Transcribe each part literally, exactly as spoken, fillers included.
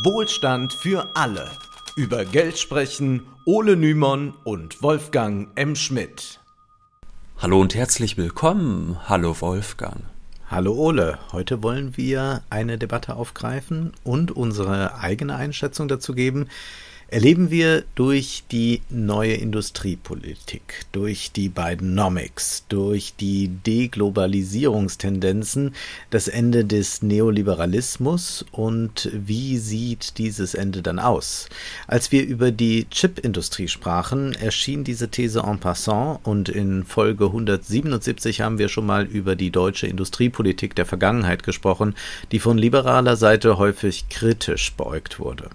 Wohlstand für alle. Über Geld sprechen Ole Nymoen und Wolfgang M. Schmidt. Hallo und herzlich willkommen. Hallo Wolfgang. Hallo Ole. Heute wollen wir eine Debatte aufgreifen und unsere eigene Einschätzung dazu geben. Erleben wir durch die neue Industriepolitik, durch die Bidenomics, durch die Deglobalisierungstendenzen das Ende des Neoliberalismus und wie sieht dieses Ende dann aus? Als wir über die Chip-Industrie sprachen, erschien diese These en passant und in Folge hundertsiebenundsiebzig haben wir schon mal über die deutsche Industriepolitik der Vergangenheit gesprochen, die von liberaler Seite häufig kritisch beäugt wurde.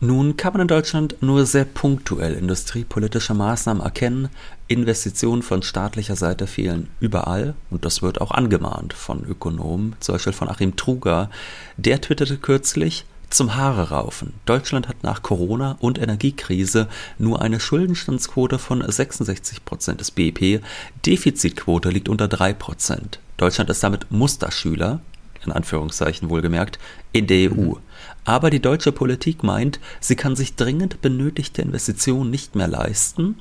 Nun kann man in Deutschland nur sehr punktuell industriepolitische Maßnahmen erkennen. Investitionen von staatlicher Seite fehlen überall und das wird auch angemahnt von Ökonomen, zum Beispiel von Achim Truger. Der twitterte kürzlich: Zum Haare raufen. Deutschland hat nach Corona und Energiekrise nur eine Schuldenstandsquote von sechsundsechzig Prozent des B I P. Defizitquote liegt unter drei Prozent. Deutschland ist damit Musterschüler, in Anführungszeichen wohlgemerkt, in der E U. Aber die deutsche Politik meint, sie kann sich dringend benötigte Investitionen nicht mehr leisten.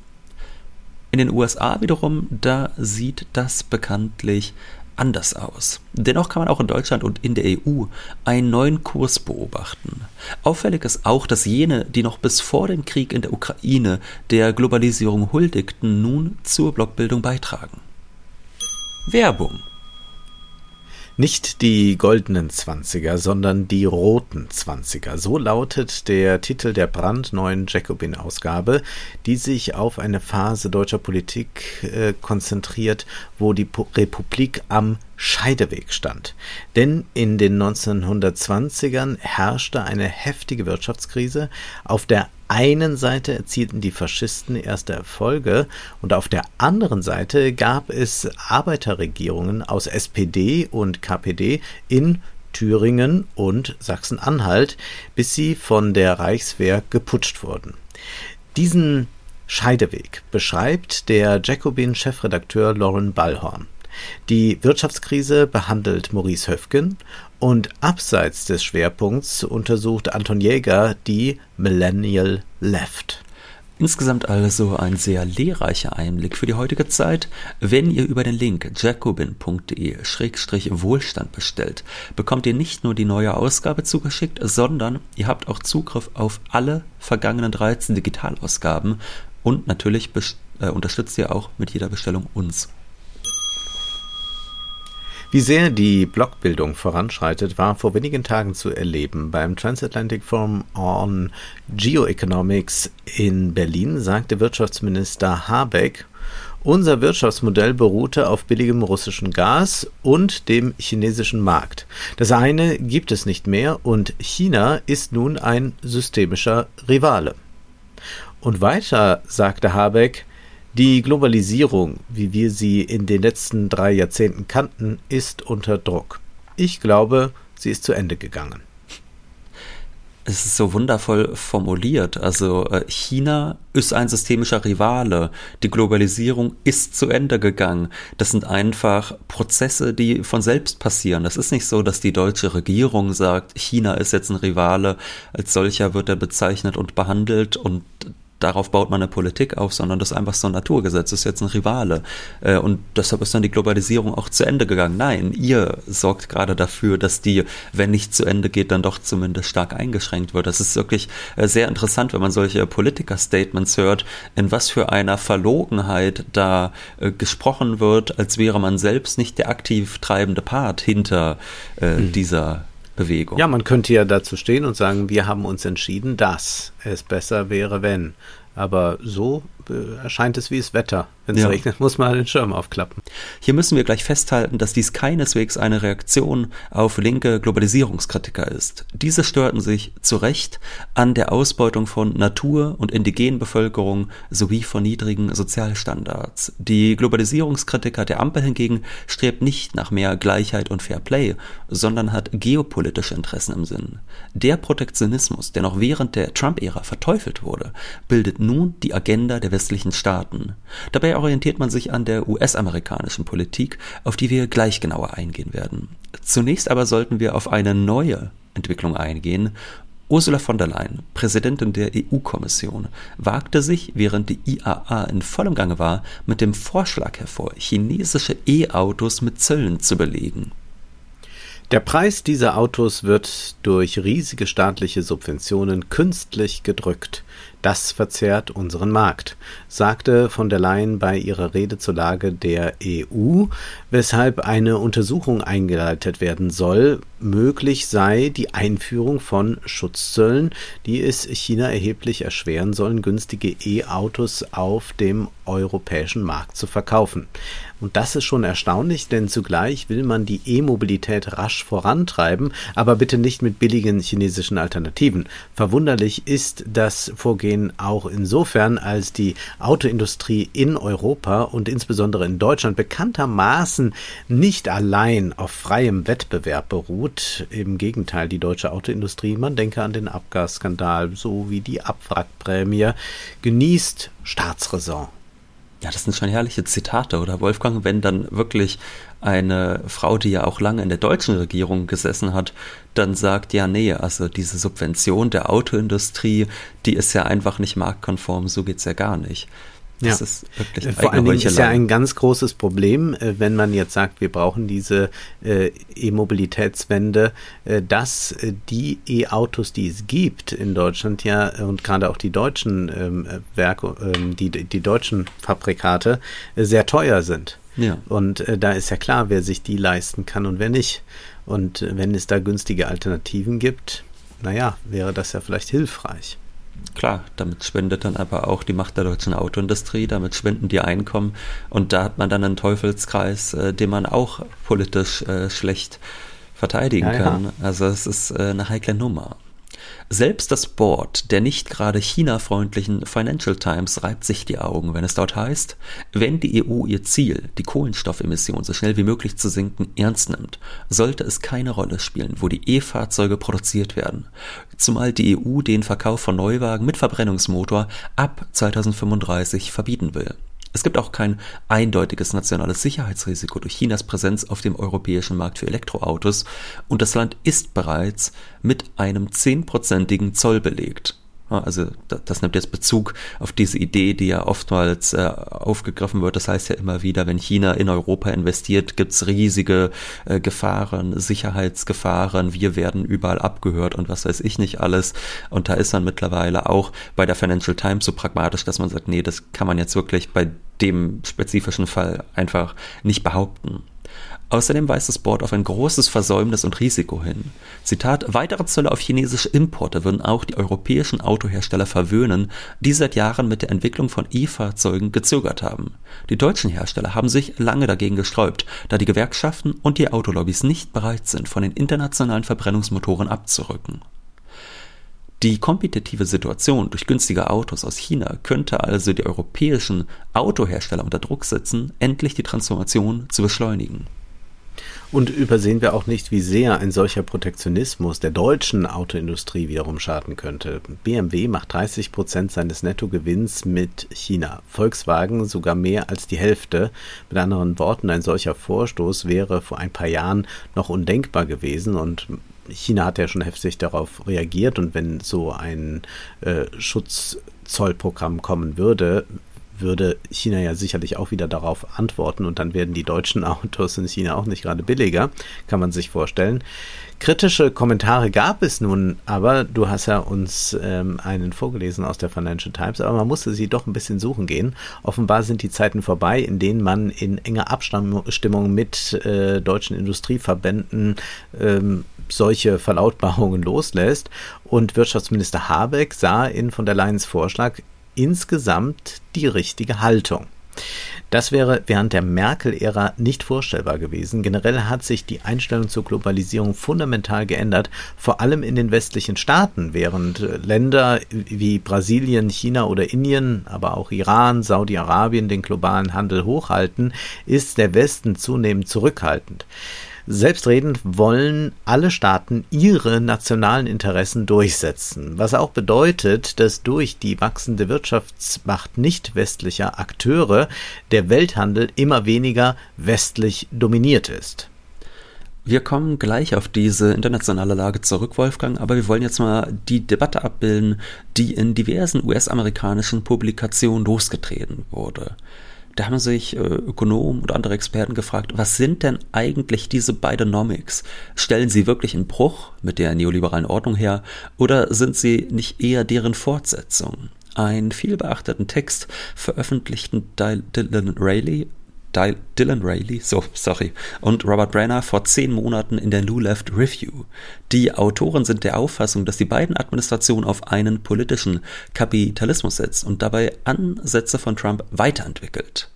In den U S A wiederum, da sieht das bekanntlich anders aus. Dennoch kann man auch in Deutschland und in der E U einen neuen Kurs beobachten. Auffällig ist auch, dass jene, die noch bis vor dem Krieg in der Ukraine der Globalisierung huldigten, nun zur Blockbildung beitragen. Werbung. Nicht die goldenen Zwanziger, sondern die roten Zwanziger. So lautet der Titel der brandneuen Jacobin-Ausgabe, die sich auf eine Phase deutscher Politik äh, konzentriert, wo die po- Republik am Scheideweg stand. Denn in den neunzehnhundertzwanzigern herrschte eine heftige Wirtschaftskrise. Auf der einen Seite erzielten die Faschisten erste Erfolge und auf der anderen Seite gab es Arbeiterregierungen aus S P D und K P D in Thüringen und Sachsen-Anhalt, bis sie von der Reichswehr geputscht wurden. Diesen Scheideweg beschreibt der Jacobin-Chefredakteur Lauren Ballhorn. Die Wirtschaftskrise behandelt Maurice Höfgen und abseits des Schwerpunkts untersucht Anton Jäger die Millennial Left. Insgesamt also ein sehr lehrreicher Einblick für die heutige Zeit. Wenn ihr über den Link jacobin punkt de slash wohlstand bestellt, bekommt ihr nicht nur die neue Ausgabe zugeschickt, sondern ihr habt auch Zugriff auf alle vergangenen dreizehn Digitalausgaben und natürlich best- äh, unterstützt ihr auch mit jeder Bestellung uns. Wie sehr die Blockbildung voranschreitet, war vor wenigen Tagen zu erleben. Beim Transatlantic Forum on Geoeconomics in Berlin sagte Wirtschaftsminister Habeck, unser Wirtschaftsmodell beruhte auf billigem russischen Gas und dem chinesischen Markt. Das eine gibt es nicht mehr und China ist nun ein systemischer Rivale. Und weiter sagte Habeck, die Globalisierung, wie wir sie in den letzten drei Jahrzehnten kannten, ist unter Druck. Ich glaube, sie ist zu Ende gegangen. Es ist so wundervoll formuliert. Also China ist ein systemischer Rivale. Die Globalisierung ist zu Ende gegangen. Das sind einfach Prozesse, die von selbst passieren. Das ist nicht so, dass die deutsche Regierung sagt, China ist jetzt ein Rivale. Als solcher wird er bezeichnet und behandelt und darauf baut man eine Politik auf, sondern das ist einfach so ein Naturgesetz, das ist jetzt ein Rivale. Und deshalb ist dann die Globalisierung auch zu Ende gegangen. Nein, ihr sorgt gerade dafür, dass die, wenn nicht zu Ende geht, dann doch zumindest stark eingeschränkt wird. Das ist wirklich sehr interessant, wenn man solche Politiker-Statements hört, in was für einer Verlogenheit da gesprochen wird, als wäre man selbst nicht der aktiv treibende Part hinter äh, mhm. dieser Bewegung. Ja, man könnte ja dazu stehen und sagen, wir haben uns entschieden, dass es besser wäre, wenn. Aber so erscheint es wie das Wetter. Wenn es ja. regnet, muss man den Schirm aufklappen. Hier müssen wir gleich festhalten, dass dies keineswegs eine Reaktion auf linke Globalisierungskritiker ist. Diese störten sich zu Recht an der Ausbeutung von Natur und indigenen Bevölkerung sowie von niedrigen Sozialstandards. Die Globalisierungskritiker der Ampel hingegen strebt nicht nach mehr Gleichheit und Fairplay, sondern hat geopolitische Interessen im Sinn. Der Protektionismus, der noch während der Trump-Ära verteufelt wurde, bildet nun die Agenda der westlichen Staaten. Dabei orientiert man sich an der U S-amerikanischen Politik, auf die wir gleich genauer eingehen werden. Zunächst aber sollten wir auf eine neue Entwicklung eingehen. Ursula von der Leyen, Präsidentin der E U-Kommission, wagte sich, während die I A A in vollem Gange war, mit dem Vorschlag hervor, chinesische E-Autos mit Zöllen zu belegen. Der Preis dieser Autos wird durch riesige staatliche Subventionen künstlich gedrückt. Das verzehrt unseren Markt, sagte von der Leyen bei ihrer Rede zur Lage der E U, weshalb eine Untersuchung eingeleitet werden soll. Möglich sei die Einführung von Schutzzöllen, die es China erheblich erschweren sollen, günstige E-Autos auf dem europäischen Markt zu verkaufen. Und das ist schon erstaunlich, denn zugleich will man die E-Mobilität rasch vorantreiben, aber bitte nicht mit billigen chinesischen Alternativen. Verwunderlich ist das Vorgehen auch insofern, als die Autoindustrie in Europa und insbesondere in Deutschland bekanntermaßen nicht allein auf freiem Wettbewerb beruht. Im Gegenteil, die deutsche Autoindustrie, man denke an den Abgasskandal sowie die Abwrackprämie, genießt Staatsräson. Ja, das sind schon herrliche Zitate, oder Wolfgang, wenn dann wirklich eine Frau, die ja auch lange in der deutschen Regierung gesessen hat, dann sagt, ja nee, also diese Subvention der Autoindustrie, die ist ja einfach nicht marktkonform, so geht's ja gar nicht. Das ja. ist wirklich eine Vor allem ist ja ein ganz großes Problem, wenn man jetzt sagt, wir brauchen diese E-Mobilitätswende, dass die E-Autos, die es gibt in Deutschland ja und gerade auch die deutschen Werke, die, die deutschen Fabrikate sehr teuer sind. Ja. Und da ist ja klar, wer sich die leisten kann und wer nicht. Und wenn es da günstige Alternativen gibt, naja, wäre das ja vielleicht hilfreich. Klar, damit schwindet dann aber auch die Macht der deutschen Autoindustrie, damit schwinden die Einkommen und da hat man dann einen Teufelskreis, äh, den man auch politisch äh, schlecht verteidigen ja, kann. Ja. Also es ist äh, eine heikle Nummer. Selbst das Board der nicht gerade China-freundlichen Financial Times reibt sich die Augen, wenn es dort heißt, wenn die E U ihr Ziel, die Kohlenstoffemissionen so schnell wie möglich zu senken, ernst nimmt, sollte es keine Rolle spielen, wo die E-Fahrzeuge produziert werden, zumal die E U den Verkauf von Neuwagen mit Verbrennungsmotor ab zweitausendfünfunddreißig verbieten will. Es gibt auch kein eindeutiges nationales Sicherheitsrisiko durch Chinas Präsenz auf dem europäischen Markt für Elektroautos und das Land ist bereits mit einem zehnprozentigen Zoll belegt. Also das nimmt jetzt Bezug auf diese Idee, die ja oftmals äh, aufgegriffen wird. Das heißt ja immer wieder, wenn China in Europa investiert, gibt's riesige äh, Gefahren, Sicherheitsgefahren. Wir werden überall abgehört und was weiß ich nicht alles. Und da ist man mittlerweile auch bei der Financial Times so pragmatisch, dass man sagt, nee, das kann man jetzt wirklich bei dem spezifischen Fall einfach nicht behaupten. Außerdem weist das Board auf ein großes Versäumnis und Risiko hin. Zitat, weitere Zölle auf chinesische Importe würden auch die europäischen Autohersteller verwöhnen, die seit Jahren mit der Entwicklung von E-Fahrzeugen gezögert haben. Die deutschen Hersteller haben sich lange dagegen gesträubt, da die Gewerkschaften und die Autolobbys nicht bereit sind, von den internationalen Verbrennungsmotoren abzurücken. Die kompetitive Situation durch günstige Autos aus China könnte also die europäischen Autohersteller unter Druck setzen, endlich die Transformation zu beschleunigen. Und übersehen wir auch nicht, wie sehr ein solcher Protektionismus der deutschen Autoindustrie wiederum schaden könnte. B M W macht dreißig Prozent seines Nettogewinns mit China, Volkswagen sogar mehr als die Hälfte. Mit anderen Worten, ein solcher Vorstoß wäre vor ein paar Jahren noch undenkbar gewesen und China hat ja schon heftig darauf reagiert und wenn so ein äh, Schutzzollprogramm kommen würde, würde China ja sicherlich auch wieder darauf antworten und dann werden die deutschen Autos in China auch nicht gerade billiger, kann man sich vorstellen. Kritische Kommentare gab es nun, aber du hast ja uns ähm, einen vorgelesen aus der Financial Times, aber man musste sie doch ein bisschen suchen gehen. Offenbar sind die Zeiten vorbei, in denen man in enger Abstimmung mit äh, deutschen Industrieverbänden ähm, solche Verlautbarungen loslässt und Wirtschaftsminister Habeck sah in von der Leyens Vorschlag insgesamt die richtige Haltung. Das wäre während der Merkel-Ära nicht vorstellbar gewesen. Generell hat sich die Einstellung zur Globalisierung fundamental geändert, vor allem in den westlichen Staaten, während Länder wie Brasilien, China oder Indien, aber auch Iran, Saudi-Arabien den globalen Handel hochhalten, ist der Westen zunehmend zurückhaltend. Selbstredend wollen alle Staaten ihre nationalen Interessen durchsetzen, was auch bedeutet, dass durch die wachsende Wirtschaftsmacht nicht westlicher Akteure der Welthandel immer weniger westlich dominiert ist. Wir kommen gleich auf diese internationale Lage zurück, Wolfgang, aber wir wollen jetzt mal die Debatte abbilden, die in diversen U S-amerikanischen Publikationen losgetreten wurde. Da haben sich äh, Ökonomen und andere Experten gefragt, was sind denn eigentlich diese Bidenomics? Stellen sie wirklich einen Bruch mit der neoliberalen Ordnung her oder sind sie nicht eher deren Fortsetzung? Einen vielbeachteten Text veröffentlichten Dylan Riley, Dylan Riley, so, sorry, und Robert Brenner vor zehn Monaten in der New Left Review. Die Autoren sind der Auffassung, dass die Biden-Administration auf einen politischen Kapitalismus setzt und dabei Ansätze von Trump weiterentwickelt.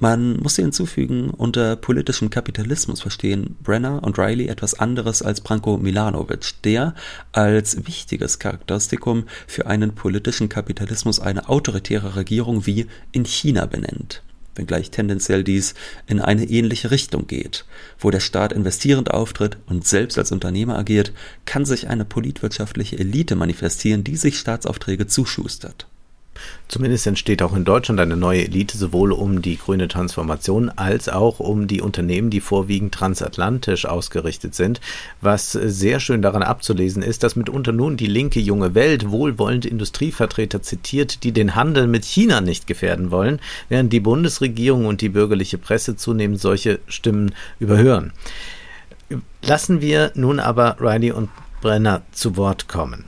Man muss hier hinzufügen, unter politischem Kapitalismus verstehen Brenner und Riley etwas anderes als Branko Milanovic, der als wichtiges Charakteristikum für einen politischen Kapitalismus eine autoritäre Regierung wie in China benennt. Wenngleich tendenziell dies in eine ähnliche Richtung geht. Wo der Staat investierend auftritt und selbst als Unternehmer agiert, kann sich eine politwirtschaftliche Elite manifestieren, die sich Staatsaufträge zuschustert. Zumindest entsteht auch in Deutschland eine neue Elite, sowohl um die grüne Transformation als auch um die Unternehmen, die vorwiegend transatlantisch ausgerichtet sind, was sehr schön daran abzulesen ist, dass mitunter nun die linke junge Welt wohlwollend Industrievertreter zitiert, die den Handel mit China nicht gefährden wollen, während die Bundesregierung und die bürgerliche Presse zunehmend solche Stimmen überhören. Lassen wir nun aber Riley und Brenner zu Wort kommen.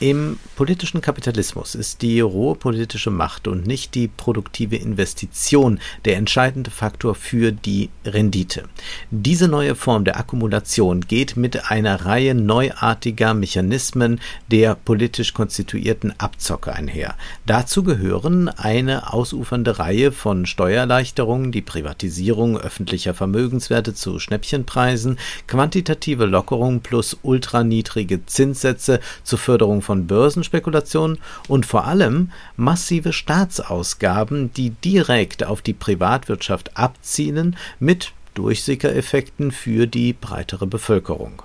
Im politischen Kapitalismus ist die rohe politische Macht und nicht die produktive Investition der entscheidende Faktor für die Rendite. Diese neue Form der Akkumulation geht mit einer Reihe neuartiger Mechanismen der politisch konstituierten Abzocke einher. Dazu gehören eine ausufernde Reihe von Steuererleichterungen, die Privatisierung öffentlicher Vermögenswerte zu Schnäppchenpreisen, quantitative Lockerungen plus ultraniedrige Zinssätze zur Förderung von von Börsenspekulationen und vor allem massive Staatsausgaben, die direkt auf die Privatwirtschaft abzielen, mit Durchsickereffekten für die breitere Bevölkerung.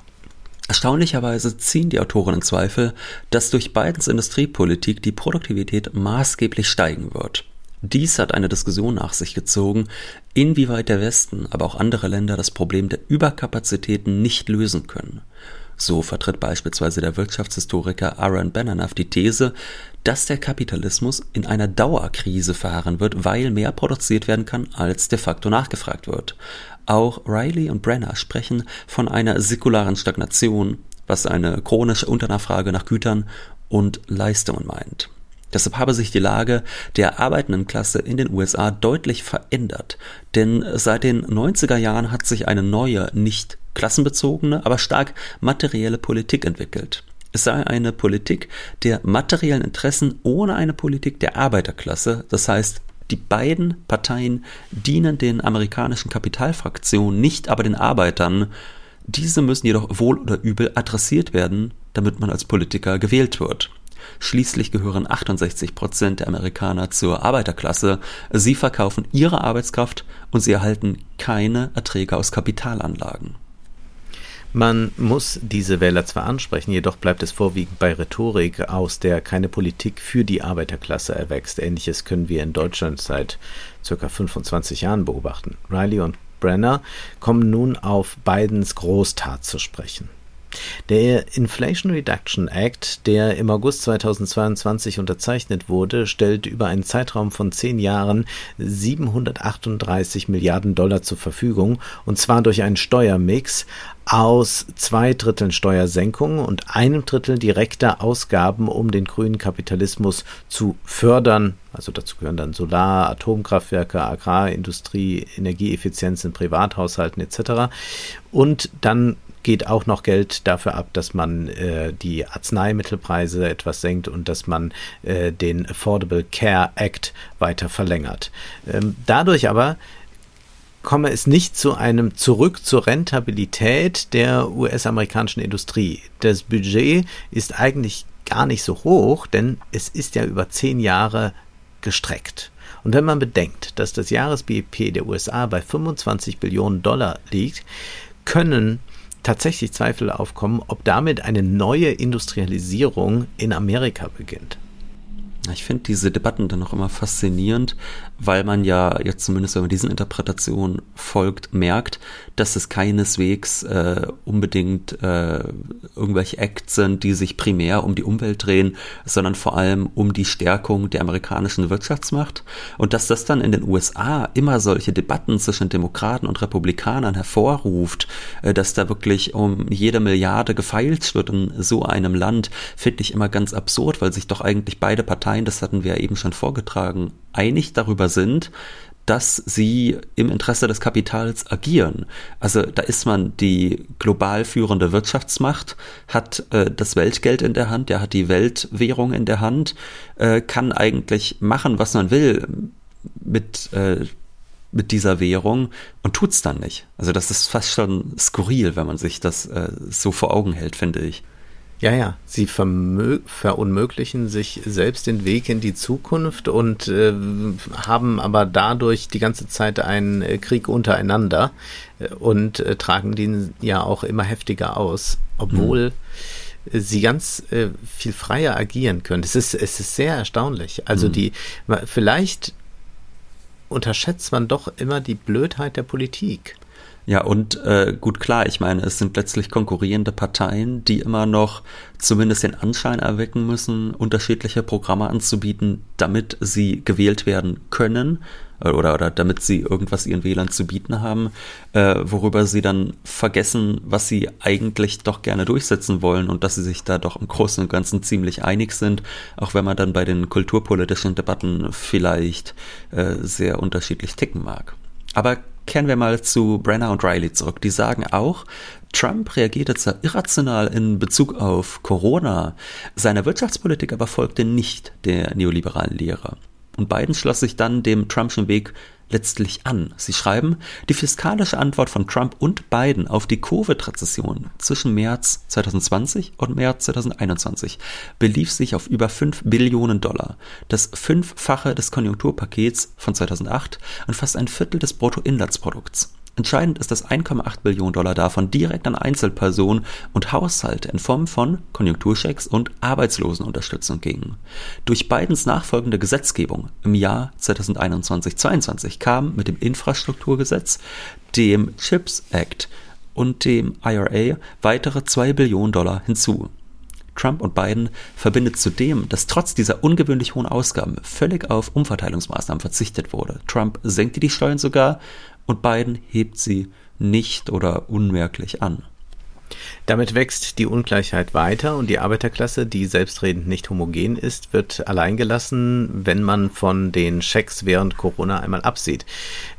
Erstaunlicherweise ziehen die Autoren in Zweifel, dass durch Bidens Industriepolitik die Produktivität maßgeblich steigen wird. Dies hat eine Diskussion nach sich gezogen, inwieweit der Westen, aber auch andere Länder das Problem der Überkapazitäten nicht lösen können. So vertritt beispielsweise der Wirtschaftshistoriker Aaron Benanav die These, dass der Kapitalismus in einer Dauerkrise verharren wird, weil mehr produziert werden kann, als de facto nachgefragt wird. Auch Riley und Brenner sprechen von einer säkularen Stagnation, was eine chronische Unternachfrage nach Gütern und Leistungen meint. Deshalb habe sich die Lage der arbeitenden Klasse in den U S A deutlich verändert, denn seit den neunziger Jahren hat sich eine neue, nicht klassenbezogene, aber stark materielle Politik entwickelt. Es sei eine Politik der materiellen Interessen ohne eine Politik der Arbeiterklasse, das heißt, die beiden Parteien dienen den amerikanischen Kapitalfraktionen, nicht aber den Arbeitern. Diese müssen jedoch wohl oder übel adressiert werden, damit man als Politiker gewählt wird. Schließlich gehören achtundsechzig Prozent der Amerikaner zur Arbeiterklasse. Sie verkaufen ihre Arbeitskraft und sie erhalten keine Erträge aus Kapitalanlagen. Man muss diese Wähler zwar ansprechen, jedoch bleibt es vorwiegend bei Rhetorik, aus der keine Politik für die Arbeiterklasse erwächst. Ähnliches können wir in Deutschland seit ca. fünfundzwanzig Jahren beobachten. Riley und Brenner kommen nun auf Bidens Großtat zu sprechen. Der Inflation Reduction Act, der im August zweitausendzweiundzwanzig unterzeichnet wurde, stellt über einen Zeitraum von zehn Jahren siebenhundertachtunddreißig Milliarden Dollar zur Verfügung, und zwar durch einen Steuermix aus zwei Dritteln Steuersenkungen und einem Drittel direkter Ausgaben, um den grünen Kapitalismus zu fördern. Also dazu gehören dann Solar-, Atomkraftwerke, Agrarindustrie, Energieeffizienz in Privathaushalten et cetera. Und dann geht auch noch Geld dafür ab, dass man äh, die Arzneimittelpreise etwas senkt und dass man äh, den Affordable Care Act weiter verlängert. Ähm, dadurch aber komme es nicht zu einem Zurück zur Rentabilität der U S-amerikanischen Industrie. Das Budget ist eigentlich gar nicht so hoch, denn es ist ja über zehn Jahre gestreckt. Und wenn man bedenkt, dass das Jahres-B I P der U S A bei fünfundzwanzig Billionen Dollar liegt, können tatsächlich Zweifel aufkommen, ob damit eine neue Industrialisierung in Amerika beginnt. Ich finde diese Debatten dann auch immer faszinierend, weil man ja jetzt zumindest, wenn man diesen Interpretationen folgt, merkt, dass es keineswegs äh, unbedingt äh, irgendwelche Acts sind, die sich primär um die Umwelt drehen, sondern vor allem um die Stärkung der amerikanischen Wirtschaftsmacht. Und dass das dann in den U S A immer solche Debatten zwischen Demokraten und Republikanern hervorruft, äh, dass da wirklich um jede Milliarde gefeilt wird in so einem Land, finde ich immer ganz absurd, weil sich doch eigentlich beide Parteien, das hatten wir ja eben schon vorgetragen, einig darüber sind, dass sie im Interesse des Kapitals agieren. Also da ist man die global führende Wirtschaftsmacht, hat äh, das Weltgeld in der Hand, der hat die Weltwährung in der Hand, äh, kann eigentlich machen, was man will mit, äh, mit dieser Währung und tut es dann nicht. Also das ist fast schon skurril, wenn man sich das äh, so vor Augen hält, finde ich. Ja, ja, sie vermö- verunmöglichen sich selbst den Weg in die Zukunft und äh, haben aber dadurch die ganze Zeit einen äh, Krieg untereinander äh, und äh, tragen den ja auch immer heftiger aus, obwohl mhm. sie ganz äh, viel freier agieren können. Es ist, es ist sehr erstaunlich. Also mhm. die, vielleicht unterschätzt man doch immer die Blödheit der Politik. Ja, und äh, gut, klar, ich meine, es sind letztlich konkurrierende Parteien, die immer noch zumindest den Anschein erwecken müssen, unterschiedliche Programme anzubieten, damit sie gewählt werden können oder, oder damit sie irgendwas ihren Wählern zu bieten haben, äh, worüber sie dann vergessen, was sie eigentlich doch gerne durchsetzen wollen und dass sie sich da doch im Großen und Ganzen ziemlich einig sind, auch wenn man dann bei den kulturpolitischen Debatten vielleicht äh, sehr unterschiedlich ticken mag. Aber kehren wir mal zu Brenner und Riley zurück. Die sagen auch, Trump reagierte zwar irrational in Bezug auf Corona, seine Wirtschaftspolitik aber folgte nicht der neoliberalen Lehre. Und Biden schloss sich dann dem Trumpschen Weg letztlich an. Sie schreiben, die fiskalische Antwort von Trump und Biden auf die Covid-Rezession zwischen März zwanzig zwanzig und März zwanzig einundzwanzig belief sich auf über fünf Billionen Dollar, das Fünffache des Konjunkturpakets von zweitausendacht und fast ein Viertel des Bruttoinlandsprodukts. Entscheidend ist, dass eins Komma acht Billionen Dollar davon direkt an Einzelpersonen und Haushalte in Form von Konjunkturschecks und Arbeitslosenunterstützung gingen. Durch Bidens nachfolgende Gesetzgebung im Jahr zwanzig einundzwanzig zweiundzwanzig kam mit dem Infrastrukturgesetz, dem CHIPS Act und dem I R A weitere zwei Billionen Dollar hinzu. Trump und Biden verbindet zudem, dass trotz dieser ungewöhnlich hohen Ausgaben völlig auf Umverteilungsmaßnahmen verzichtet wurde. Trump senkte die Steuern sogar und Biden hebt sie nicht oder unmerklich an. Damit wächst die Ungleichheit weiter und die Arbeiterklasse, die selbstredend nicht homogen ist, wird alleingelassen, wenn man von den Schecks während Corona einmal absieht.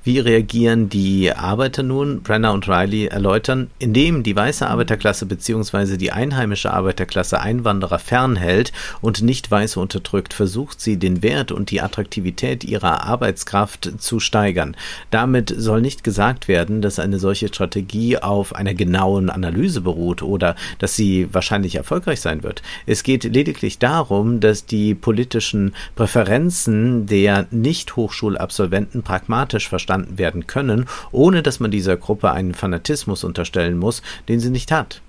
Wie reagieren die Arbeiter nun? Brenner und Riley erläutern, indem die weiße Arbeiterklasse bzw. die einheimische Arbeiterklasse Einwanderer fernhält und nicht Weiße unterdrückt, versucht sie, den Wert und die Attraktivität ihrer Arbeitskraft zu steigern. Damit soll nicht gesagt werden, dass eine solche Strategie auf einer genauen Analyse beruht oder dass sie wahrscheinlich erfolgreich sein wird. Es geht lediglich darum, dass die politischen Präferenzen der Nicht-Hochschulabsolventen pragmatisch verstanden werden können, ohne dass man dieser Gruppe einen Fanatismus unterstellen muss, den sie nicht hat.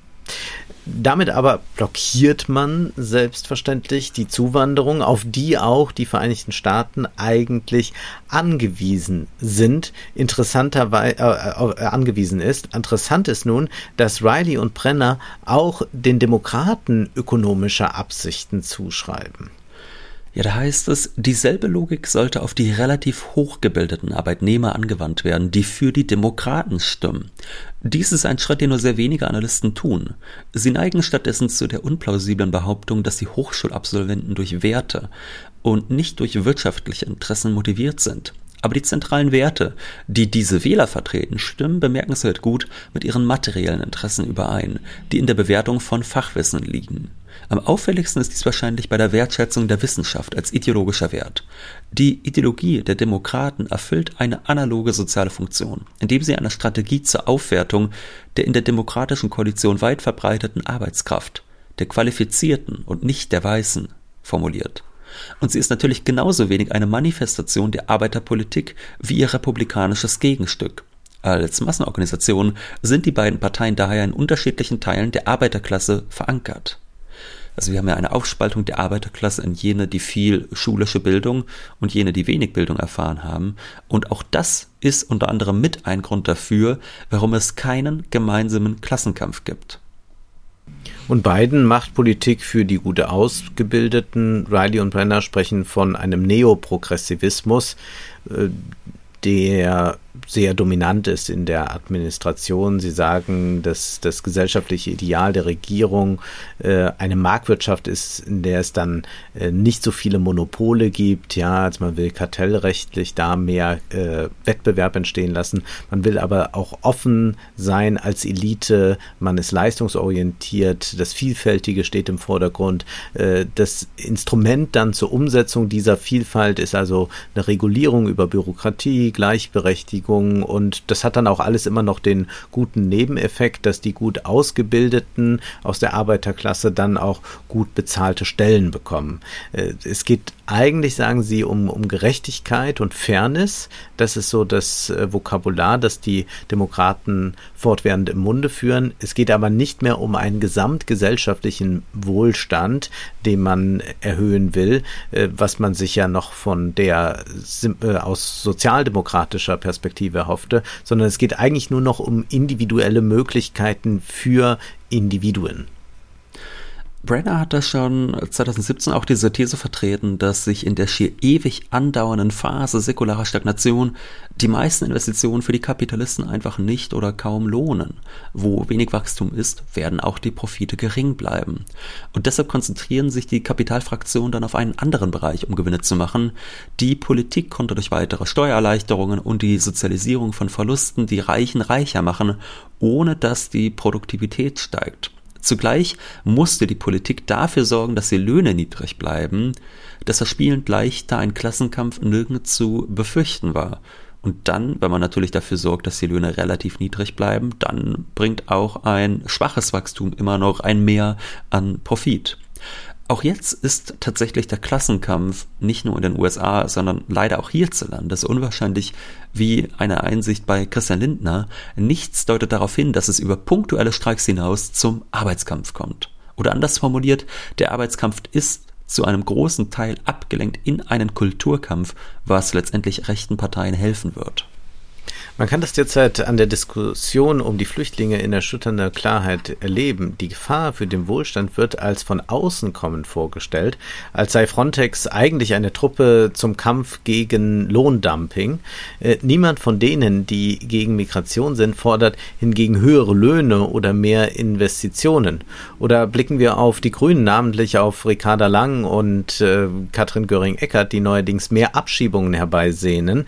Damit aber blockiert man selbstverständlich die Zuwanderung, auf die auch die Vereinigten Staaten eigentlich angewiesen sind. Interessanterweise äh, äh, angewiesen ist. Interessant ist nun, dass Riley und Brenner auch den Demokraten ökonomische Absichten zuschreiben. Ja, da heißt es, dieselbe Logik sollte auf die relativ hochgebildeten Arbeitnehmer angewandt werden, die für die Demokraten stimmen. Dies ist ein Schritt, den nur sehr wenige Analysten tun. Sie neigen stattdessen zu der unplausiblen Behauptung, dass die Hochschulabsolventen durch Werte und nicht durch wirtschaftliche Interessen motiviert sind. Aber die zentralen Werte, die diese Wähler vertreten, stimmen bemerkenswert gut mit ihren materiellen Interessen überein, die in der Bewertung von Fachwissen liegen. Am auffälligsten ist dies wahrscheinlich bei der Wertschätzung der Wissenschaft als ideologischer Wert. Die Ideologie der Demokraten erfüllt eine analoge soziale Funktion, indem sie eine Strategie zur Aufwertung der in der demokratischen Koalition weit verbreiteten Arbeitskraft, der Qualifizierten und nicht der Weißen, formuliert. Und sie ist natürlich genauso wenig eine Manifestation der Arbeiterpolitik wie ihr republikanisches Gegenstück. Als Massenorganisation sind die beiden Parteien daher in unterschiedlichen Teilen der Arbeiterklasse verankert. Also wir haben ja eine Aufspaltung der Arbeiterklasse in jene, die viel schulische Bildung und jene, die wenig Bildung erfahren haben. Und auch das ist unter anderem mit ein Grund dafür, warum es keinen gemeinsamen Klassenkampf gibt. Und Biden macht Politik für die gut Ausgebildeten. Riley und Brenner sprechen von einem Neoprogressivismus, der sehr dominant ist in der Administration. Sie sagen, dass das gesellschaftliche Ideal der Regierung äh, eine Marktwirtschaft ist, in der es dann äh, nicht so viele Monopole gibt. Ja, also man will kartellrechtlich da mehr äh, Wettbewerb entstehen lassen. Man will aber auch offen sein als Elite. Man ist leistungsorientiert. Das Vielfältige steht im Vordergrund. Äh, das Instrument dann zur Umsetzung dieser Vielfalt ist also eine Regulierung über Bürokratie, Gleichberechtigung. Und das hat dann auch alles immer noch den guten Nebeneffekt, dass die gut Ausgebildeten aus der Arbeiterklasse dann auch gut bezahlte Stellen bekommen. Es geht eigentlich, sagen sie, um, um Gerechtigkeit und Fairness. Das ist so das Vokabular, das die Demokraten fortwährend im Munde führen. Es geht aber nicht mehr um einen gesamtgesellschaftlichen Wohlstand, den man erhöhen will, was man sich ja noch von der aus sozialdemokratischer Perspektive hoffte, sondern es geht eigentlich nur noch um individuelle Möglichkeiten für Individuen. Brenner hat das schon zwanzig siebzehn auch diese These vertreten, dass sich in der schier ewig andauernden Phase säkularer Stagnation die meisten Investitionen für die Kapitalisten einfach nicht oder kaum lohnen. Wo wenig Wachstum ist, werden auch die Profite gering bleiben. Und deshalb konzentrieren sich die Kapitalfraktionen dann auf einen anderen Bereich, um Gewinne zu machen. Die Politik konnte durch weitere Steuererleichterungen und die Sozialisierung von Verlusten die Reichen reicher machen, ohne dass die Produktivität steigt. Zugleich musste die Politik dafür sorgen, dass die Löhne niedrig bleiben, dass verspielend leichter ein Klassenkampf nirgends zu befürchten war. Und dann, wenn man natürlich dafür sorgt, dass die Löhne relativ niedrig bleiben, dann bringt auch ein schwaches Wachstum immer noch ein Mehr an Profit. Auch jetzt ist tatsächlich der Klassenkampf nicht nur in den U S A, sondern leider auch hierzulande so unwahrscheinlich wie eine Einsicht bei Christian Lindner. Nichts deutet darauf hin, dass es über punktuelle Streiks hinaus zum Arbeitskampf kommt. Oder anders formuliert, der Arbeitskampf ist zu einem großen Teil abgelenkt in einen Kulturkampf, was letztendlich rechten Parteien helfen wird. Man kann das derzeit an der Diskussion um die Flüchtlinge in erschütternder Klarheit erleben. Die Gefahr für den Wohlstand wird als von außen kommend vorgestellt, als sei Frontex eigentlich eine Truppe zum Kampf gegen Lohndumping. Äh, niemand von denen, die gegen Migration sind, fordert hingegen höhere Löhne oder mehr Investitionen. Oder blicken wir auf die Grünen, namentlich auf Ricarda Lang und äh, Katrin Göring-Eckardt, die neuerdings mehr Abschiebungen herbeisehnen.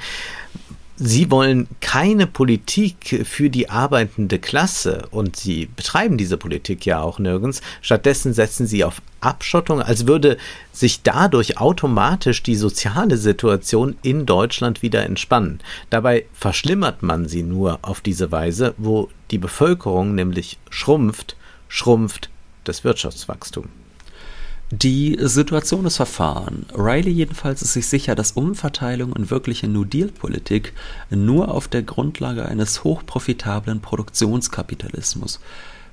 Sie wollen keine Politik für die arbeitende Klasse und sie betreiben diese Politik ja auch nirgends. Stattdessen setzen sie auf Abschottung, als würde sich dadurch automatisch die soziale Situation in Deutschland wieder entspannen. Dabei verschlimmert man sie nur auf diese Weise, wo die Bevölkerung nämlich schrumpft, schrumpft das Wirtschaftswachstum. Die Situation ist verfahren. Riley jedenfalls ist sich sicher, dass Umverteilung und wirkliche New-Deal-Politik nur auf der Grundlage eines hochprofitablen Produktionskapitalismus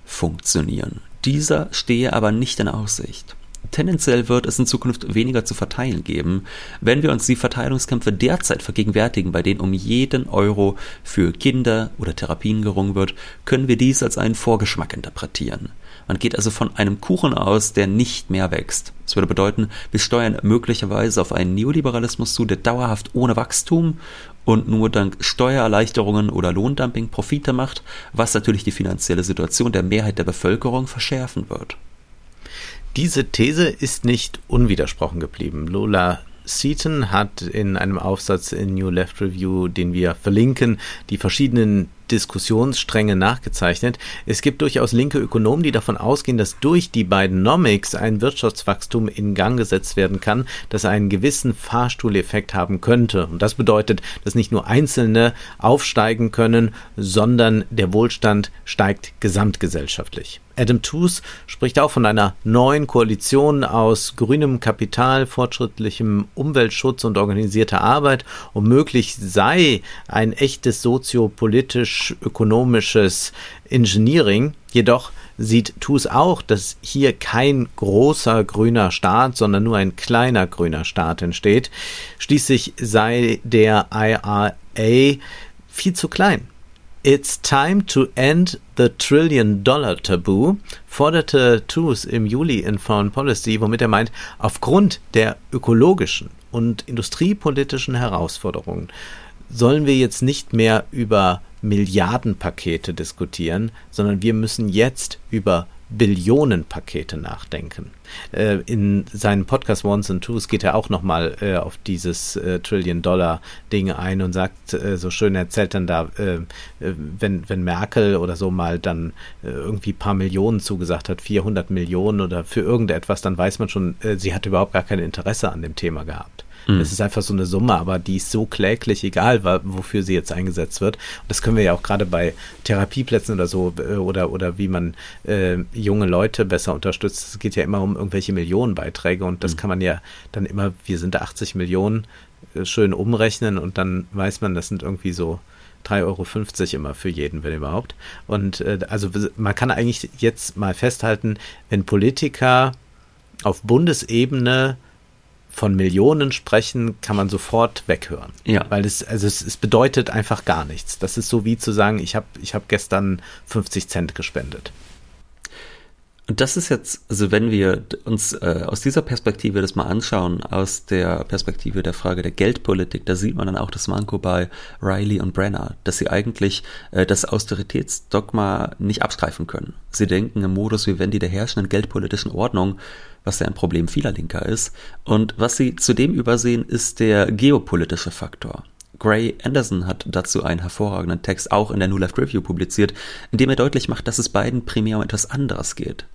funktionieren. Dieser stehe aber nicht in Aussicht. Tendenziell wird es in Zukunft weniger zu verteilen geben, wenn wir uns die Verteilungskämpfe derzeit vergegenwärtigen, bei denen um jeden Euro für Kinder oder Therapien gerungen wird, können wir dies als einen Vorgeschmack interpretieren. Man geht also von einem Kuchen aus, der nicht mehr wächst. Das würde bedeuten, wir steuern möglicherweise auf einen Neoliberalismus zu, der dauerhaft ohne Wachstum und nur dank Steuererleichterungen oder Lohndumping Profite macht, was natürlich die finanzielle Situation der Mehrheit der Bevölkerung verschärfen wird. Diese These ist nicht unwidersprochen geblieben. Lola Seaton hat in einem Aufsatz in New Left Review, den wir verlinken, die verschiedenen Diskussionsstränge nachgezeichnet. Es gibt durchaus linke Ökonomen, die davon ausgehen, dass durch die Bidenomics ein Wirtschaftswachstum in Gang gesetzt werden kann, das einen gewissen Fahrstuhleffekt haben könnte. Und das bedeutet, dass nicht nur Einzelne aufsteigen können, sondern der Wohlstand steigt gesamtgesellschaftlich. Adam Tooze spricht auch von einer neuen Koalition aus grünem Kapital, fortschrittlichem Umweltschutz und organisierter Arbeit. Und möglich sei ein echtes soziopolitisch ökonomisches Engineering, jedoch sieht Tooze auch, dass hier kein großer grüner Staat, sondern nur ein kleiner grüner Staat entsteht. Schließlich sei der I R A viel zu klein. It's time to end the Trillion-Dollar-Taboo, forderte Tooze im Juli in Foreign Policy, womit er meint, aufgrund der ökologischen und industriepolitischen Herausforderungen sollen wir jetzt nicht mehr über Milliardenpakete diskutieren, sondern wir müssen jetzt über Billionenpakete nachdenken. Äh, in seinem Podcast Ones and Twos geht er auch nochmal äh, auf dieses äh, Trillion-Dollar-Ding ein und sagt, äh, so schön erzählt dann da, äh, wenn, wenn Merkel oder so mal dann äh, irgendwie ein paar Millionen zugesagt hat, vierhundert Millionen oder für irgendetwas, dann weiß man schon, äh, sie hat überhaupt gar kein Interesse an dem Thema gehabt. Das ist einfach so eine Summe, aber die ist so kläglich egal, wofür sie jetzt eingesetzt wird. Und das können wir ja auch gerade bei Therapieplätzen oder so oder, oder wie man äh, junge Leute besser unterstützt. Es geht ja immer um irgendwelche Millionenbeiträge und das mhm. kann man ja dann immer, wir sind achtzig Millionen, äh, schön umrechnen und dann weiß man, das sind irgendwie so drei Euro fünfzig immer für jeden, wenn überhaupt. Und äh, also man kann eigentlich jetzt mal festhalten, wenn Politiker auf Bundesebene von Millionen sprechen, kann man sofort weghören. Ja. Weil es, also es, es bedeutet einfach gar nichts. Das ist so wie zu sagen, ich habe ich hab gestern fünfzig Cent gespendet. Und das ist jetzt, also wenn wir uns äh, aus dieser Perspektive das mal anschauen, aus der Perspektive der Frage der Geldpolitik, da sieht man dann auch das Manko bei Riley und Brenner, dass sie eigentlich äh, das Austeritätsdogma nicht abstreifen können. Sie denken im Modus, wie wenn die der herrschenden geldpolitischen Ordnung, was ja ein Problem vieler Linker ist. Und was sie zudem übersehen, ist der geopolitische Faktor. Gray Anderson hat dazu einen hervorragenden Text auch in der New Left Review publiziert, in dem er deutlich macht, dass es beiden primär um etwas anderes geht.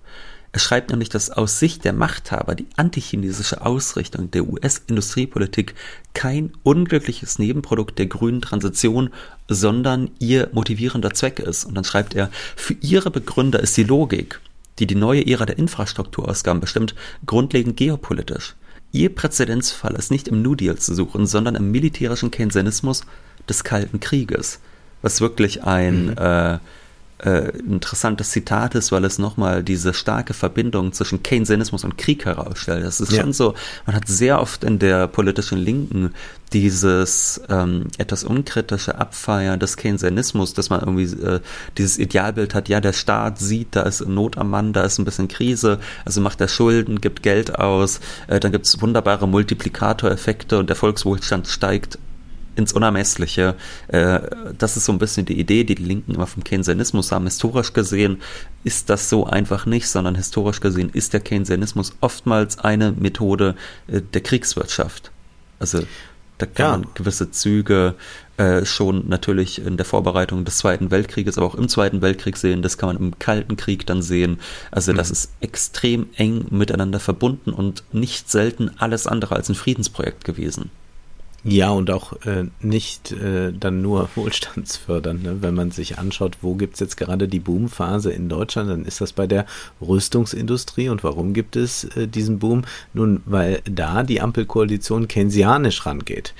Er schreibt nämlich, dass aus Sicht der Machthaber die antichinesische Ausrichtung der U S-Industriepolitik kein unglückliches Nebenprodukt der grünen Transition, sondern ihr motivierender Zweck ist. Und dann schreibt er, für ihre Begründer ist die Logik, die die neue Ära der Infrastrukturausgaben bestimmt, grundlegend geopolitisch. Ihr Präzedenzfall ist nicht im New Deal zu suchen, sondern im militärischen Keynesianismus des Kalten Krieges, was wirklich ein mhm. äh, äh, interessantes Zitat ist, weil es nochmal diese starke Verbindung zwischen Keynesianismus und Krieg herausstellt. Das ist ja. schon so, man hat sehr oft in der politischen Linken dieses ähm, etwas unkritische Abfeiern des Keynesianismus, dass man irgendwie äh, dieses Idealbild hat, ja, der Staat sieht, da ist Not am Mann, da ist ein bisschen Krise, also macht er Schulden, gibt Geld aus, äh, dann gibt es wunderbare Multiplikatoreffekte und der Volkswohlstand steigt ins Unermessliche. Äh, das ist so ein bisschen die Idee, die die Linken immer vom Keynesianismus haben. Historisch gesehen ist das so einfach nicht, sondern historisch gesehen ist der Keynesianismus oftmals eine Methode äh, der Kriegswirtschaft. Also Da kann ja. man gewisse Züge äh, schon natürlich in der Vorbereitung des Zweiten Weltkrieges, aber auch im Zweiten Weltkrieg sehen. Das kann man im Kalten Krieg dann sehen. Also mhm. das ist extrem eng miteinander verbunden und nicht selten alles andere als ein Friedensprojekt gewesen. Ja, und auch äh, nicht äh, dann nur wohlstandsfördernd. Ne? Wenn man sich anschaut, wo gibt es jetzt gerade die Boomphase in Deutschland, dann ist das bei der Rüstungsindustrie. Und warum gibt es äh, diesen Boom? Nun, weil da die Ampel-Koalition keynesianisch rangeht.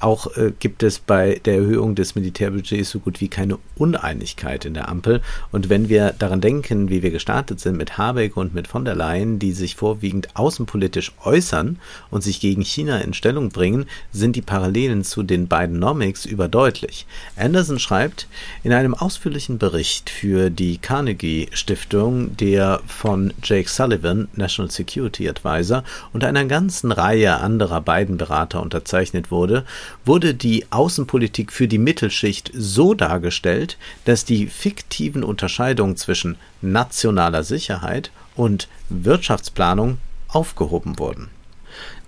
Auch äh, gibt es bei der Erhöhung des Militärbudgets so gut wie keine Uneinigkeit in der Ampel. Und wenn wir daran denken, wie wir gestartet sind mit Habeck und mit von der Leyen, die sich vorwiegend außenpolitisch äußern und sich gegen China in Stellung bringen, sind die Parallelen zu den Bidenomics überdeutlich. Anderson schreibt, in einem ausführlichen Bericht für die Carnegie-Stiftung, der von Jake Sullivan, National Security Advisor, und einer ganzen Reihe anderer Biden-Berater unterzeichnet wurde, wurde die Außenpolitik für die Mittelschicht so dargestellt, dass die fiktiven Unterscheidungen zwischen nationaler Sicherheit und Wirtschaftsplanung aufgehoben wurden.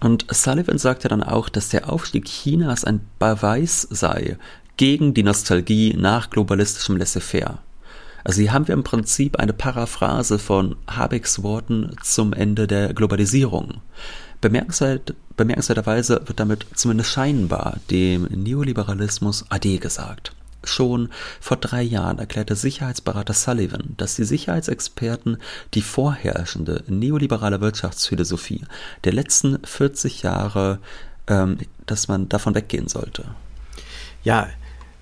Und Sullivan sagte dann auch, dass der Aufstieg Chinas ein Beweis sei gegen die Nostalgie nach globalistischem Laissez-faire. Also hier haben wir im Prinzip eine Paraphrase von Habecks Worten zum Ende der Globalisierung. Bemerkenswert, bemerkenswerterweise wird damit zumindest scheinbar dem Neoliberalismus Ade gesagt. Schon vor drei Jahren erklärte Sicherheitsberater Sullivan, dass die Sicherheitsexperten die vorherrschende neoliberale Wirtschaftsphilosophie der letzten vierzig Jahre, ähm, dass man davon weggehen sollte. Ja,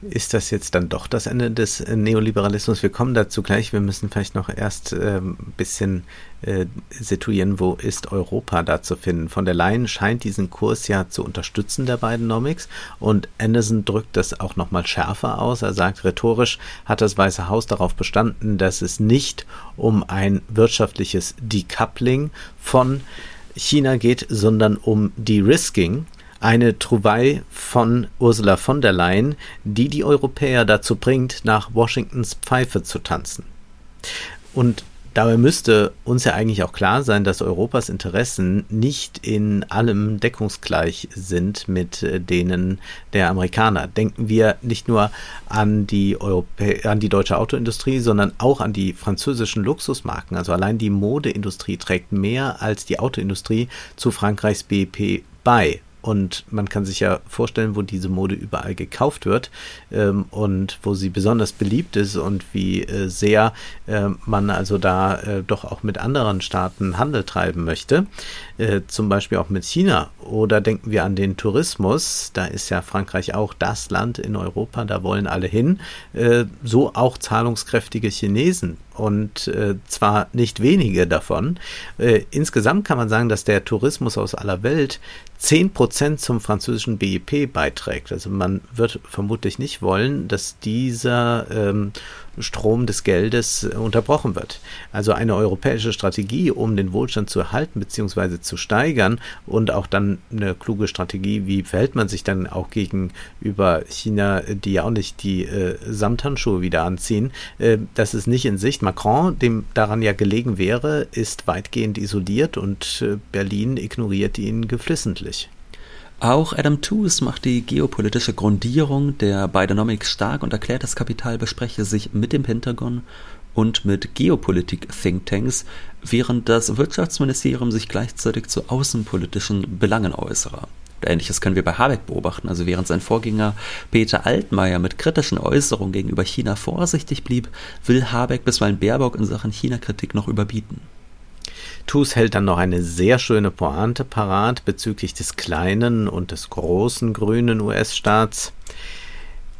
Ist das jetzt dann doch das Ende des Neoliberalismus? Wir kommen dazu gleich. Wir müssen vielleicht noch erst äh, ein bisschen äh, situieren, wo ist Europa da zu finden? Von der Leyen scheint diesen Kurs ja zu unterstützen, der Bidenomics. Und Anderson drückt das auch nochmal schärfer aus. Er sagt, rhetorisch hat das Weiße Haus darauf bestanden, dass es nicht um ein wirtschaftliches Decoupling von China geht, sondern um De-Risking. Eine Trouvaille von Ursula von der Leyen, die die Europäer dazu bringt, nach Washingtons Pfeife zu tanzen. Und dabei müsste uns ja eigentlich auch klar sein, dass Europas Interessen nicht in allem deckungsgleich sind mit denen der Amerikaner. Denken wir nicht nur an die, Europä- an die deutsche Autoindustrie, sondern auch an die französischen Luxusmarken. Also allein die Modeindustrie trägt mehr als die Autoindustrie zu Frankreichs B I P bei. Und man kann sich ja vorstellen, wo diese Mode überall gekauft wird ähm, und wo sie besonders beliebt ist und wie äh, sehr äh, man also da äh, doch auch mit anderen Staaten Handel treiben möchte, äh, zum Beispiel auch mit China. Oder denken wir an den Tourismus, da ist ja Frankreich auch das Land in Europa, da wollen alle hin, äh, so auch zahlungskräftige Chinesen. Und äh, zwar nicht wenige davon. Äh, insgesamt kann man sagen, dass der Tourismus aus aller Welt zehn Prozent zum französischen B I P beiträgt. Also man wird vermutlich nicht wollen, dass dieser ähm, Strom des Geldes äh, unterbrochen wird. Also eine europäische Strategie, um den Wohlstand zu erhalten bzw. zu steigern, und auch dann eine kluge Strategie, wie verhält man sich dann auch gegenüber China, die ja auch nicht die äh, Samthandschuhe wieder anziehen. Äh, das ist nicht in Sicht. Macron, dem daran ja gelegen wäre, ist weitgehend isoliert und Berlin ignoriert ihn geflissentlich. Auch Adam Tooze macht die geopolitische Grundierung der Bidenomics stark und erklärt, das Kapital bespreche sich mit dem Pentagon und mit Geopolitik-Thinktanks, während das Wirtschaftsministerium sich gleichzeitig zu außenpolitischen Belangen äußere. Ähnliches können wir bei Habeck beobachten. Also während sein Vorgänger Peter Altmaier mit kritischen Äußerungen gegenüber China vorsichtig blieb, will Habeck bisweilen Baerbock in Sachen China-Kritik noch überbieten. Tooze hält dann noch eine sehr schöne Pointe parat bezüglich des kleinen und des großen grünen U S-Staats.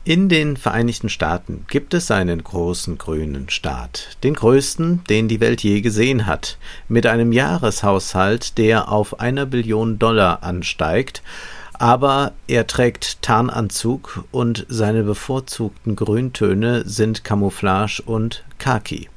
In den Vereinigten Staaten gibt es einen großen grünen Staat, den größten, den die Welt je gesehen hat, mit einem Jahreshaushalt, der auf einer Billion Dollar ansteigt, aber er trägt Tarnanzug und seine bevorzugten Grüntöne sind Camouflage und Khaki.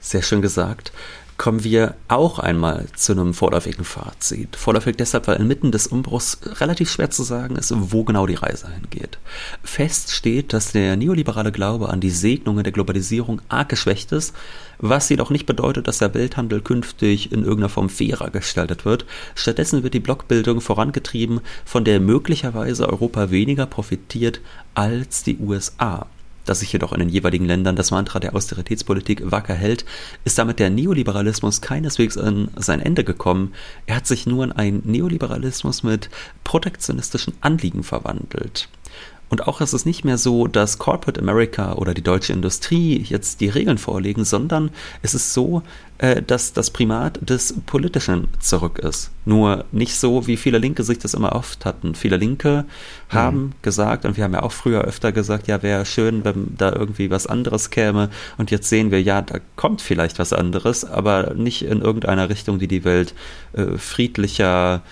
Sehr schön gesagt. Kommen wir auch einmal zu einem vorläufigen Fazit. Vorläufig deshalb, weil inmitten des Umbruchs relativ schwer zu sagen ist, wo genau die Reise hingeht. Fest steht, dass der neoliberale Glaube an die Segnungen der Globalisierung arg geschwächt ist, was jedoch nicht bedeutet, dass der Welthandel künftig in irgendeiner Form fairer gestaltet wird. Stattdessen wird die Blockbildung vorangetrieben, von der möglicherweise Europa weniger profitiert als die U S A. Dass sich jedoch in den jeweiligen Ländern das Mantra der Austeritätspolitik wacker hält, ist damit der Neoliberalismus keineswegs an sein Ende gekommen. Er hat sich nur in einen Neoliberalismus mit protektionistischen Anliegen verwandelt. Und auch ist es nicht mehr so, dass Corporate America oder die deutsche Industrie jetzt die Regeln vorlegen, sondern es ist so, dass das Primat des Politischen zurück ist. Nur nicht so, wie viele Linke sich das immer oft hatten. Viele Linke mhm. haben gesagt, und wir haben ja auch früher öfter gesagt, ja, wäre schön, wenn da irgendwie was anderes käme. Und jetzt sehen wir, ja, da kommt vielleicht was anderes, aber nicht in irgendeiner Richtung, die die Welt äh, friedlicher,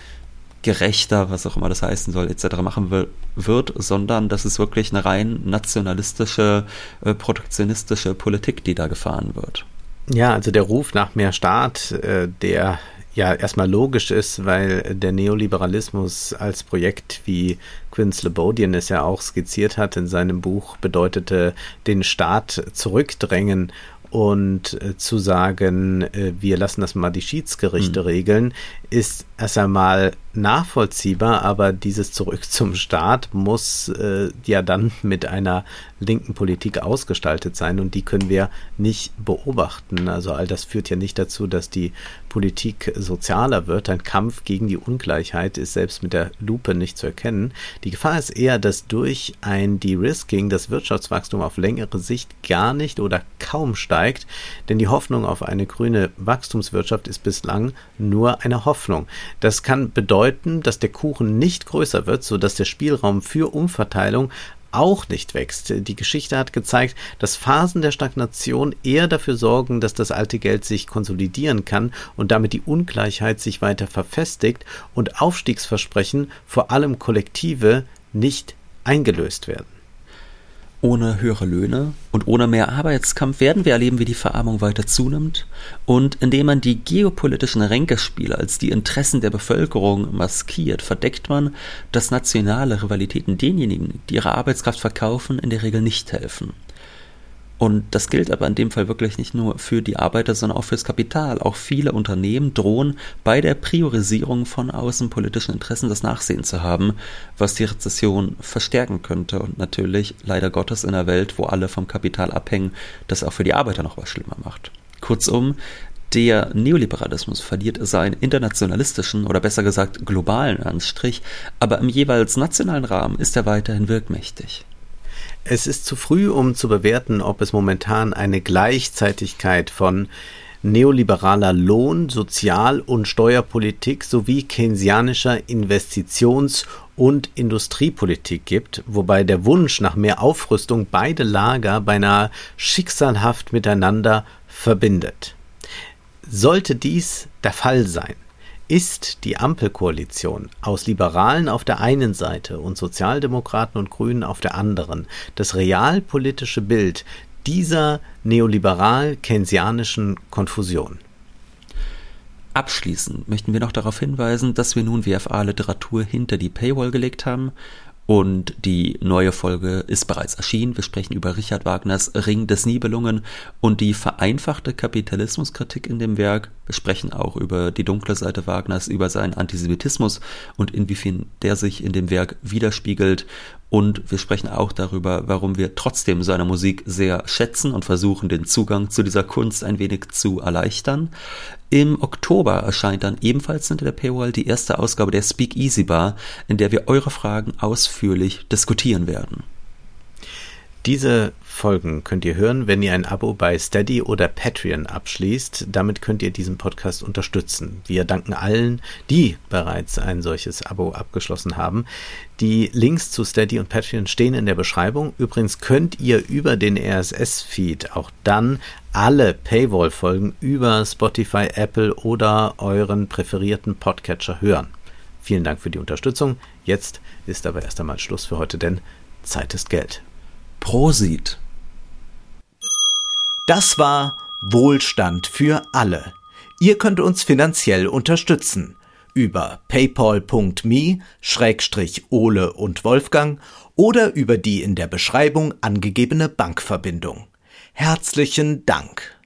gerechter, was auch immer das heißen soll, et cetera machen will, wird, sondern das ist wirklich eine rein nationalistische, äh, protektionistische Politik, die da gefahren wird. Ja, also der Ruf nach mehr Staat, äh, der ja erstmal logisch ist, weil der Neoliberalismus als Projekt, wie Quinn Slobodian es ja auch skizziert hat in seinem Buch, bedeutete, den Staat zurückdrängen und äh, zu sagen, äh, wir lassen das mal die Schiedsgerichte mhm. regeln, ist erst einmal nachvollziehbar, aber dieses Zurück zum Staat muss äh, ja dann mit einer linken Politik ausgestaltet sein, und die können wir nicht beobachten. Also all das führt ja nicht dazu, dass die Politik sozialer wird. Ein Kampf gegen die Ungleichheit ist selbst mit der Lupe nicht zu erkennen. Die Gefahr ist eher, dass durch ein De-Risking das Wirtschaftswachstum auf längere Sicht gar nicht oder kaum steigt, denn die Hoffnung auf eine grüne Wachstumswirtschaft ist bislang nur eine Hoffnung. Das kann bedeuten, dass der Kuchen nicht größer wird, sodass der Spielraum für Umverteilung auch nicht wächst. Die Geschichte hat gezeigt, dass Phasen der Stagnation eher dafür sorgen, dass das alte Geld sich konsolidieren kann und damit die Ungleichheit sich weiter verfestigt und Aufstiegsversprechen, vor allem kollektive, nicht eingelöst werden. Ohne höhere Löhne und ohne mehr Arbeitskampf werden wir erleben, wie die Verarmung weiter zunimmt. Und indem man die geopolitischen Ränkespiele als die Interessen der Bevölkerung maskiert, verdeckt man, dass nationale Rivalitäten denjenigen, die ihre Arbeitskraft verkaufen, in der Regel nicht helfen. Und das gilt aber in dem Fall wirklich nicht nur für die Arbeiter, sondern auch fürs Kapital. Auch viele Unternehmen drohen bei der Priorisierung von außenpolitischen Interessen das Nachsehen zu haben, was die Rezession verstärken könnte. Und natürlich, leider Gottes, in einer Welt, wo alle vom Kapital abhängen, das auch für die Arbeiter noch was schlimmer macht. Kurzum, der Neoliberalismus verliert seinen internationalistischen oder besser gesagt globalen Anstrich, aber im jeweils nationalen Rahmen ist er weiterhin wirkmächtig. Es ist zu früh, um zu bewerten, ob es momentan eine Gleichzeitigkeit von neoliberaler Lohn-, Sozial- und Steuerpolitik sowie keynesianischer Investitions- und Industriepolitik gibt, wobei der Wunsch nach mehr Aufrüstung beide Lager beinahe schicksalhaft miteinander verbindet. Sollte dies der Fall sein, ist die Ampelkoalition aus Liberalen auf der einen Seite und Sozialdemokraten und Grünen auf der anderen das realpolitische Bild dieser neoliberal-keynesianischen Konfusion. Abschließend möchten wir noch darauf hinweisen, dass wir nun W F A-Literatur hinter die Paywall gelegt haben. Und die neue Folge ist bereits erschienen. Wir sprechen über Richard Wagners Ring des Nibelungen und die vereinfachte Kapitalismuskritik in dem Werk. Wir sprechen auch über die dunkle Seite Wagners, über seinen Antisemitismus und inwiefern der sich in dem Werk widerspiegelt. Und wir sprechen auch darüber, warum wir trotzdem seine Musik sehr schätzen und versuchen, den Zugang zu dieser Kunst ein wenig zu erleichtern. Im Oktober erscheint dann ebenfalls hinter der Paywall die erste Ausgabe der Speakeasy Bar, in der wir eure Fragen ausführlich diskutieren werden. Diese Folgen könnt ihr hören, wenn ihr ein Abo bei Steady oder Patreon abschließt. Damit könnt ihr diesen Podcast unterstützen. Wir danken allen, die bereits ein solches Abo abgeschlossen haben. Die Links zu Steady und Patreon stehen in der Beschreibung. Übrigens könnt ihr über den R S S-Feed auch dann alle Paywall-Folgen über Spotify, Apple oder euren präferierten Podcatcher hören. Vielen Dank für die Unterstützung. Jetzt ist aber erst einmal Schluss für heute, denn Zeit ist Geld. Prosit. Das war Wohlstand für alle. Ihr könnt uns finanziell unterstützen über paypal punkt me slash ole und Wolfgang oder über die in der Beschreibung angegebene Bankverbindung. Herzlichen Dank.